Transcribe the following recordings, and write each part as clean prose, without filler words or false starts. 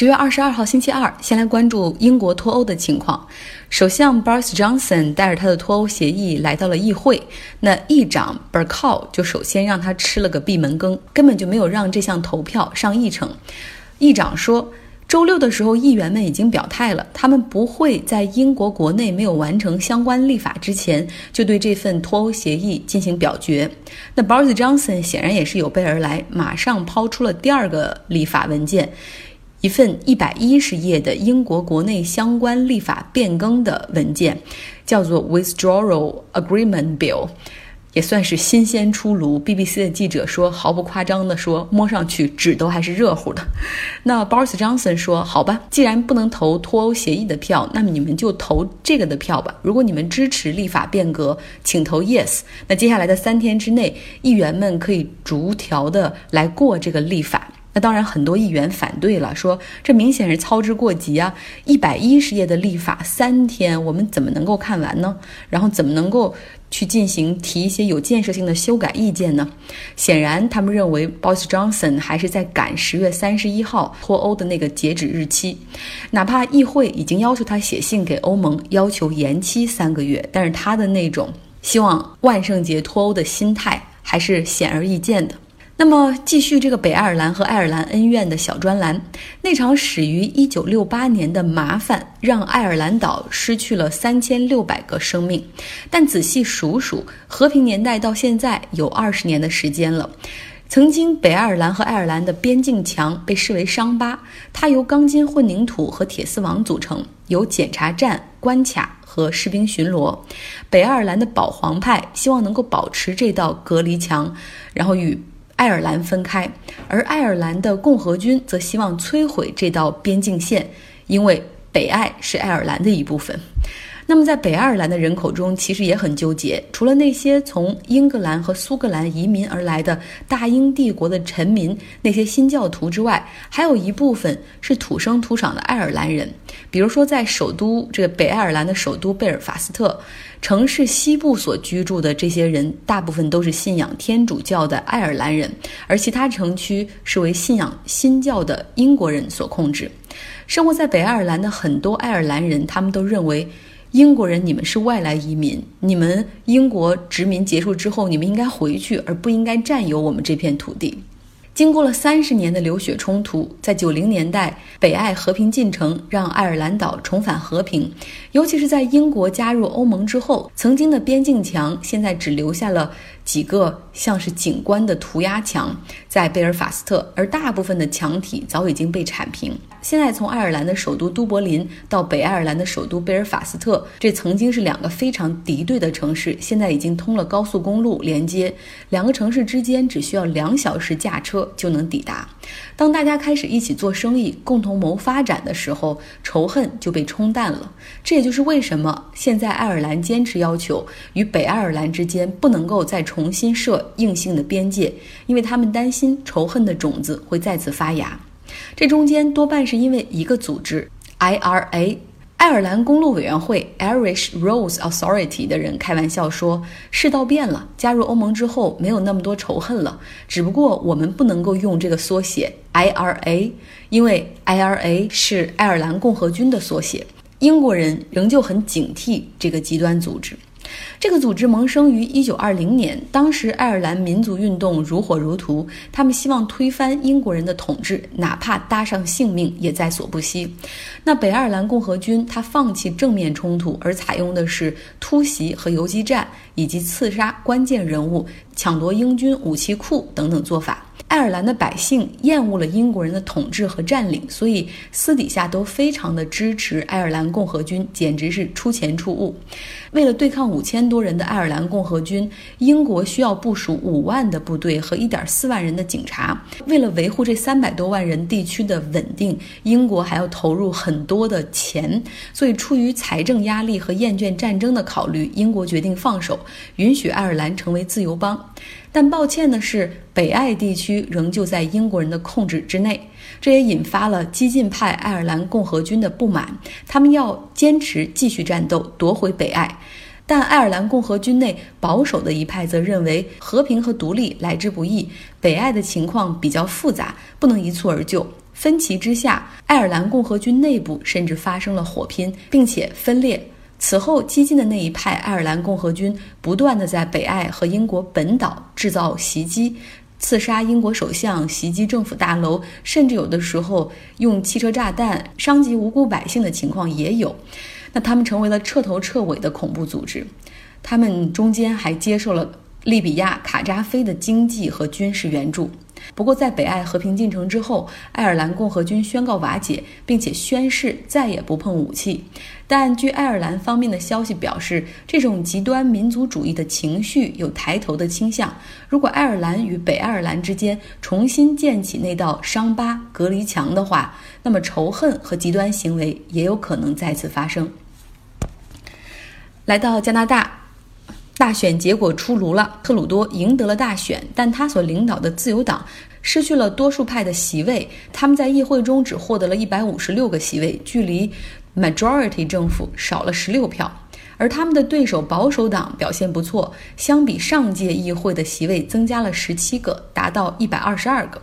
10月22号星期二，先来关注英国脱欧的情况。首相 Boris Johnson 带着他的脱欧协议来到了议会，那议长 Bercow 就首先让他吃了个闭门羹，根本就没有让这项投票上议程。议长说，周六的时候议员们已经表态了，他们不会在英国国内没有完成相关立法之前就对这份脱欧协议进行表决。那 Boris Johnson 显然也是有备而来，马上抛出了第二个立法文件，一份110页的英国国内相关立法变更的文件，叫做 Withdrawal Agreement Bill，也算是新鲜出炉。 BBC 的记者说，毫不夸张地说，摸上去纸都还是热乎的。那 Boris Johnson 说，好吧，既然不能投脱欧协议的票，那么你们就投这个的票吧。如果你们支持立法变革，请投 yes。 那接下来的3天之内，议员们可以逐条的来过这个立法。那当然很多议员反对了，说这明显是操之过急啊，110页的立法3天，我们怎么能够看完呢？然后怎么能够去进行提一些有建设性的修改意见呢？显然他们认为 Boris Johnson 还是在赶10月31号脱欧的那个截止日期，哪怕议会已经要求他写信给欧盟要求延期3个月，但是他的那种希望万圣节脱欧的心态还是显而易见的。那么继续这个北爱尔兰和爱尔兰恩怨的小专栏，那场始于1968年的麻烦让爱尔兰岛失去了3600个生命，但仔细数数，和平年代到现在有20年的时间了。曾经北爱尔兰和爱尔兰的边境墙被视为伤疤，它由钢筋混凝土和铁丝网组成，由检查站、关卡和士兵巡逻。北爱尔兰的保皇派希望能够保持这道隔离墙，然后与爱尔兰分开，而爱尔兰的共和军则希望摧毁这道边境线，因为北爱是爱尔兰的一部分。那么在北爱尔兰的人口中其实也很纠结，除了那些从英格兰和苏格兰移民而来的大英帝国的臣民，那些新教徒之外，还有一部分是土生土长的爱尔兰人。比如说在首都这个北爱尔兰的首都贝尔法斯特城市西部所居住的这些人，大部分都是信仰天主教的爱尔兰人，而其他城区是为信仰新教的英国人所控制。生活在北爱尔兰的很多爱尔兰人，他们都认为英国人，你们是外来移民，你们英国殖民结束之后，你们应该回去，而不应该占有我们这片土地。经过了30年的流血冲突，在90年代，北爱和平进程让爱尔兰岛重返和平。尤其是在英国加入欧盟之后，曾经的边境墙现在只留下了几个像是景观的涂鸦墙在贝尔法斯特，而大部分的墙体早已经被铲平。现在从爱尔兰的首都都柏林到北爱尔兰的首都贝尔法斯特，这曾经是两个非常敌对的城市，现在已经通了高速公路连接，两个城市之间只需要2小时驾车就能抵达。当大家开始一起做生意，共同谋发展的时候，仇恨就被冲淡了。这也就是为什么现在爱尔兰坚持要求与北爱尔兰之间不能够再重新设硬性的边界，因为他们担心仇恨的种子会再次发芽。这中间多半是因为一个组织 IRA 爱尔兰公路委员会 Irish Roads Authority 的人开玩笑说，世道变了，加入欧盟之后没有那么多仇恨了，只不过我们不能够用这个缩写 IRA， 因为 IRA 是爱尔兰共和军的缩写。英国人仍旧很警惕这个极端组织。这个组织萌生于1920年，当时爱尔兰民族运动如火如荼，他们希望推翻英国人的统治，哪怕搭上性命也在所不惜。那北爱尔兰共和军他放弃正面冲突，而采用的是突袭和游击战，以及刺杀关键人物、抢夺英军武器库等等做法。爱尔兰的百姓厌恶了英国人的统治和占领，所以私底下都非常的支持爱尔兰共和军，简直是出钱出物。为了对抗5000多人的爱尔兰共和军，英国需要部署5万的部队和1.4万人的警察。为了维护这300多万人地区的稳定，英国还要投入很多的钱，所以出于财政压力和厌倦战争的考虑，英国决定放手，允许爱尔兰成为自由邦。但抱歉的是，北爱地区仍旧在英国人的控制之内，这也引发了激进派爱尔兰共和军的不满，他们要坚持继续战斗，夺回北爱。但爱尔兰共和军内保守的一派则认为，和平和独立来之不易，北爱的情况比较复杂，不能一蹴而就，分歧之下，爱尔兰共和军内部甚至发生了火拼，并且分裂。此后，激进的那一派爱尔兰共和军不断地在北爱和英国本岛制造袭击，刺杀英国首相，袭击政府大楼，甚至有的时候用汽车炸弹伤及无辜百姓的情况也有。那他们成为了彻头彻尾的恐怖组织，他们中间还接受了利比亚卡扎菲的经济和军事援助。不过在北爱和平进程之后，爱尔兰共和军宣告瓦解，并且宣誓再也不碰武器。但据爱尔兰方面的消息表示，这种极端民族主义的情绪有抬头的倾向，如果爱尔兰与北爱尔兰之间重新建起那道伤疤隔离墙的话，那么仇恨和极端行为也有可能再次发生。来到加拿大，大选结果出炉了，特鲁多赢得了大选，但他所领导的自由党失去了多数派的席位，他们在议会中只获得了156个席位，距离 majority 政府少了16票。而他们的对手保守党表现不错，相比上届议会的席位增加了17个，达到122个。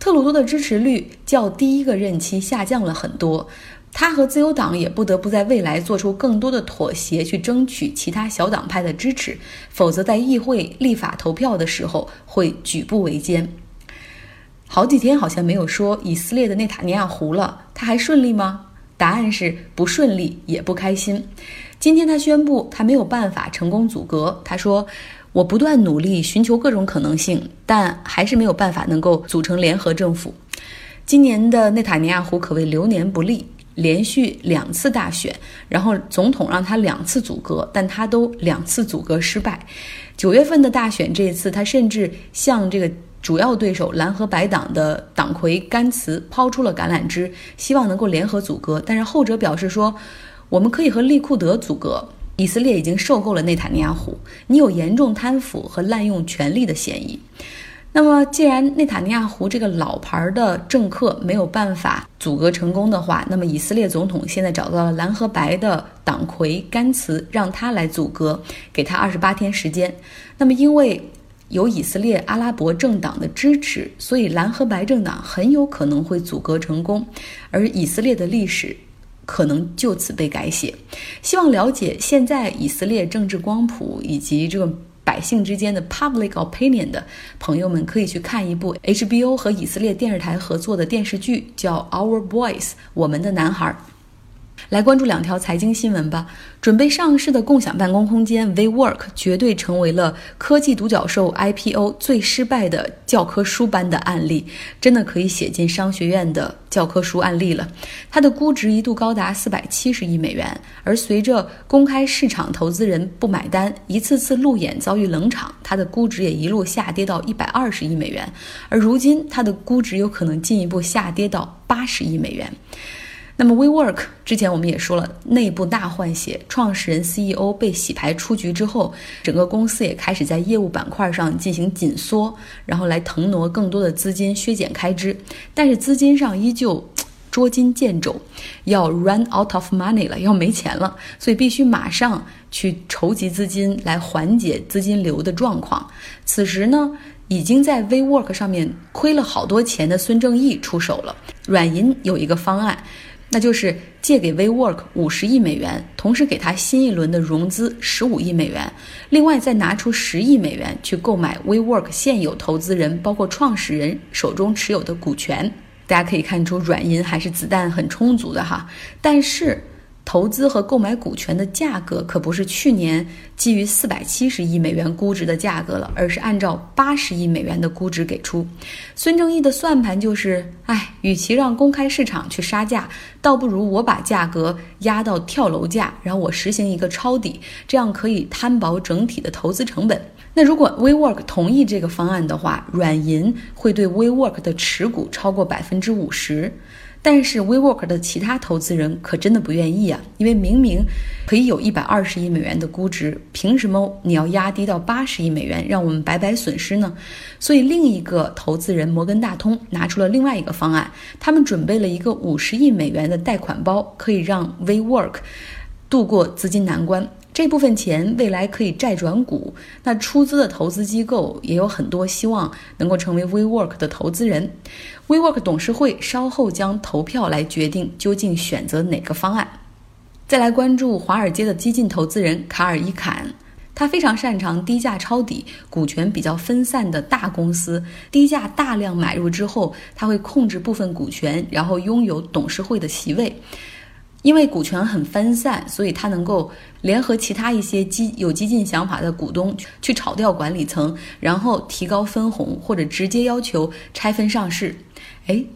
特鲁多的支持率较第一个任期下降了很多，他和自由党也不得不在未来做出更多的妥协，去争取其他小党派的支持，否则在议会立法投票的时候会举步维艰。好几天好像没有说以色列的内塔尼亚胡了，他还顺利吗？答案是不顺利，也不开心。今天他宣布他没有办法成功阻隔，他说我不断努力寻求各种可能性，但还是没有办法能够组成联合政府。今年的内塔尼亚胡可谓流年不利，连续两次大选，然后总统让他两次阻隔，但他都两次阻隔失败。9月份的大选，这一次他甚至向这个主要对手蓝和白党的党魁甘茨抛出了橄榄枝，希望能够联合阻隔，但是后者表示说，我们可以和利库德阻隔，以色列已经受够了内塔尼亚胡，你有严重贪腐和滥用权力的嫌疑。那么既然内塔尼亚胡这个老牌的政客没有办法阻隔成功的话，那么以色列总统现在找到了蓝和白的党魁甘茨，让他来阻隔，给他28天时间。那么因为有以色列阿拉伯政党的支持，所以蓝和白政党很有可能会阻隔成功，而以色列的历史可能就此被改写。希望了解现在以色列政治光谱以及这个百姓之间的 public opinion 的朋友们，可以去看一部 HBO 和以色列电视台合作的电视剧，叫 Our Boys 我们的男孩。来关注两条财经新闻吧。准备上市的共享办公空间 WeWork 绝对成为了科技独角兽 IPO 最失败的教科书般的案例，真的可以写进商学院的教科书案例了。它的估值一度高达470亿美元，而随着公开市场投资人不买单，一次次路演遭遇冷场，它的估值也一路下跌到120亿美元，而如今它的估值有可能进一步下跌到80亿美元。那么 WeWork 之前我们也说了，内部大换血，创始人 CEO 被洗牌出局之后，整个公司也开始在业务板块上进行紧缩，然后来腾挪更多的资金，削减开支，但是资金上依旧捉襟见肘，要 run out of money 了，要没钱了，所以必须马上去筹集资金来缓解资金流的状况。此时呢，已经在 WeWork 上面亏了好多钱的孙正义出手了，软银有一个方案，那就是借给 WeWork 50亿美元，同时给他新一轮的融资15亿美元，另外再拿出10亿美元去购买 WeWork 现有投资人包括创始人手中持有的股权。大家可以看出软银还是子弹很充足的哈，但是投资和购买股权的价格可不是去年基于470亿美元估值的价格了，而是按照80亿美元的估值给出。孙正义的算盘就是，与其让公开市场去杀价，倒不如我把价格压到跳楼价，然后我实行一个抄底，这样可以摊薄整体的投资成本。那如果 WeWork 同意这个方案的话，软银会对 WeWork 的持股超过 50%。但是 WeWork 的其他投资人可真的不愿意啊，因为明明可以有120亿美元的估值，凭什么你要压低到80亿美元，让我们白白损失呢？所以另一个投资人摩根大通拿出了另外一个方案，他们准备了一个50亿美元的贷款包，可以让 WeWork 度过资金难关。这部分钱未来可以债转股，那出资的投资机构也有很多希望能够成为 WeWork 的投资人。WeWork 董事会稍后将投票来决定究竟选择哪个方案。再来关注华尔街的激进投资人卡尔伊坎，他非常擅长低价抄底，股权比较分散的大公司，低价大量买入之后，他会控制部分股权，然后拥有董事会的席位。因为股权很分散，所以他能够联合其他一些有激进想法的股东去炒掉管理层，然后提高分红，或者直接要求拆分上市。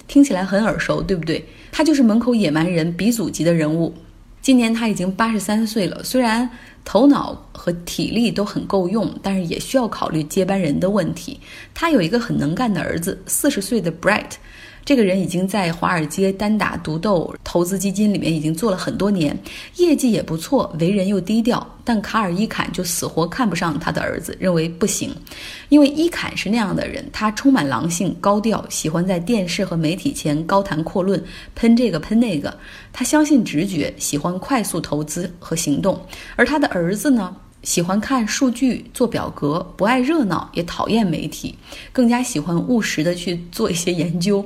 听起来很耳熟，对不对？他就是门口野蛮人鼻祖级的人物。今年他已经83岁了，虽然头脑和体力都很够用，但是也需要考虑接班人的问题。他有一个很能干的儿子，40岁的 Brett，这个人已经在华尔街单打独斗投资基金里面已经做了很多年，业绩也不错，为人又低调，但卡尔伊坎就死活看不上他的儿子，认为不行。因为伊坎是那样的人，他充满狼性，高调，喜欢在电视和媒体前高谈阔论，喷这个喷那个。他相信直觉，喜欢快速投资和行动。而他的儿子呢，喜欢看数据，做表格，不爱热闹，也讨厌媒体，更加喜欢务实的去做一些研究。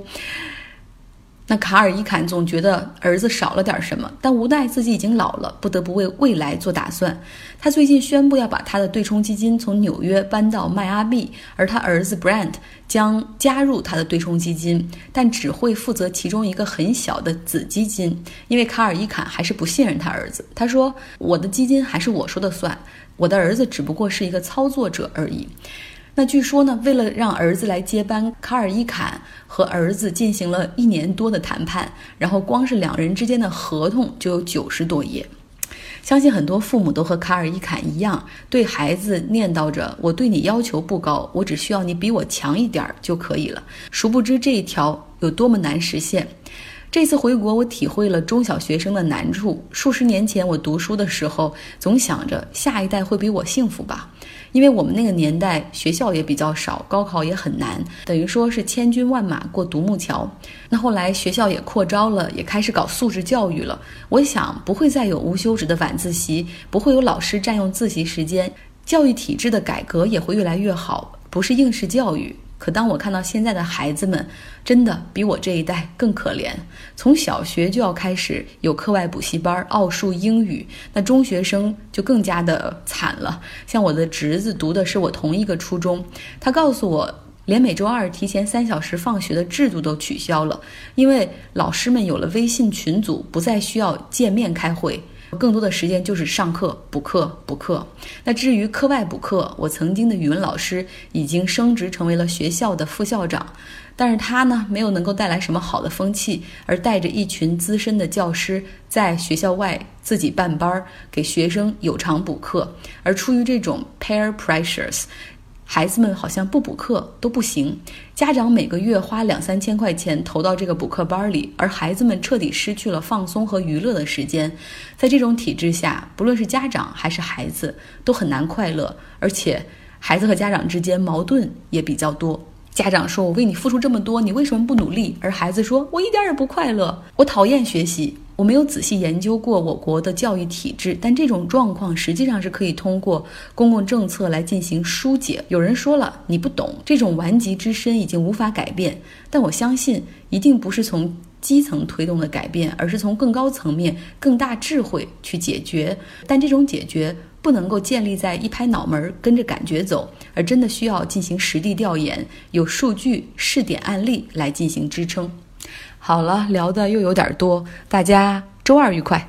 那卡尔伊坎总觉得儿子少了点什么，但无奈自己已经老了，不得不为未来做打算。他最近宣布要把他的对冲基金从纽约搬到迈阿密，而他儿子 Brent 将加入他的对冲基金，但只会负责其中一个很小的子基金，因为卡尔伊坎还是不信任他儿子。他说，我的基金还是我说的算，我的儿子只不过是一个操作者而已。那据说呢，为了让儿子来接班，卡尔伊坎和儿子进行了1年多的谈判，然后光是两人之间的合同就有90多页。相信很多父母都和卡尔伊坎一样，对孩子念叨着，我对你要求不高，我只需要你比我强一点就可以了。殊不知这一条有多么难实现。这次回国，我体会了中小学生的难处。数十年前我读书的时候，总想着下一代会比我幸福吧，因为我们那个年代学校也比较少，高考也很难，等于说是千军万马过独木桥。那后来学校也扩招了，也开始搞素质教育了。我想不会再有无休止的晚自习，不会有老师占用自习时间，教育体制的改革也会越来越好，不是应试教育。可当我看到现在的孩子们，真的比我这一代更可怜。从小学就要开始有课外补习班，奥数、英语，那中学生就更加的惨了。像我的侄子读的是我同一个初中，他告诉我，连每周二提前3小时放学的制度都取消了，因为老师们有了微信群组，不再需要见面开会。更多的时间就是上课、补课。那至于课外补课，我曾经的语文老师已经升职成为了学校的副校长，但是他呢，没有能够带来什么好的风气，而带着一群资深的教师在学校外自己办班，给学生有偿补课。而出于这种 peer pressures，孩子们好像不补课都不行，家长每个月花2-3千块钱投到这个补课班里，而孩子们彻底失去了放松和娱乐的时间。在这种体制下，不论是家长还是孩子都很难快乐，而且孩子和家长之间矛盾也比较多。家长说，我为你付出这么多，你为什么不努力？而孩子说，我一点也不快乐，我讨厌学习。我没有仔细研究过我国的教育体制，但这种状况实际上是可以通过公共政策来进行疏解。有人说了，你不懂，这种顽疾之身已经无法改变，但我相信一定不是从基层推动的改变，而是从更高层面、更大智慧去解决。但这种解决不能够建立在一拍脑门跟着感觉走，而真的需要进行实地调研，有数据、试点案例来进行支撑。好了，聊的又有点多，大家周二愉快。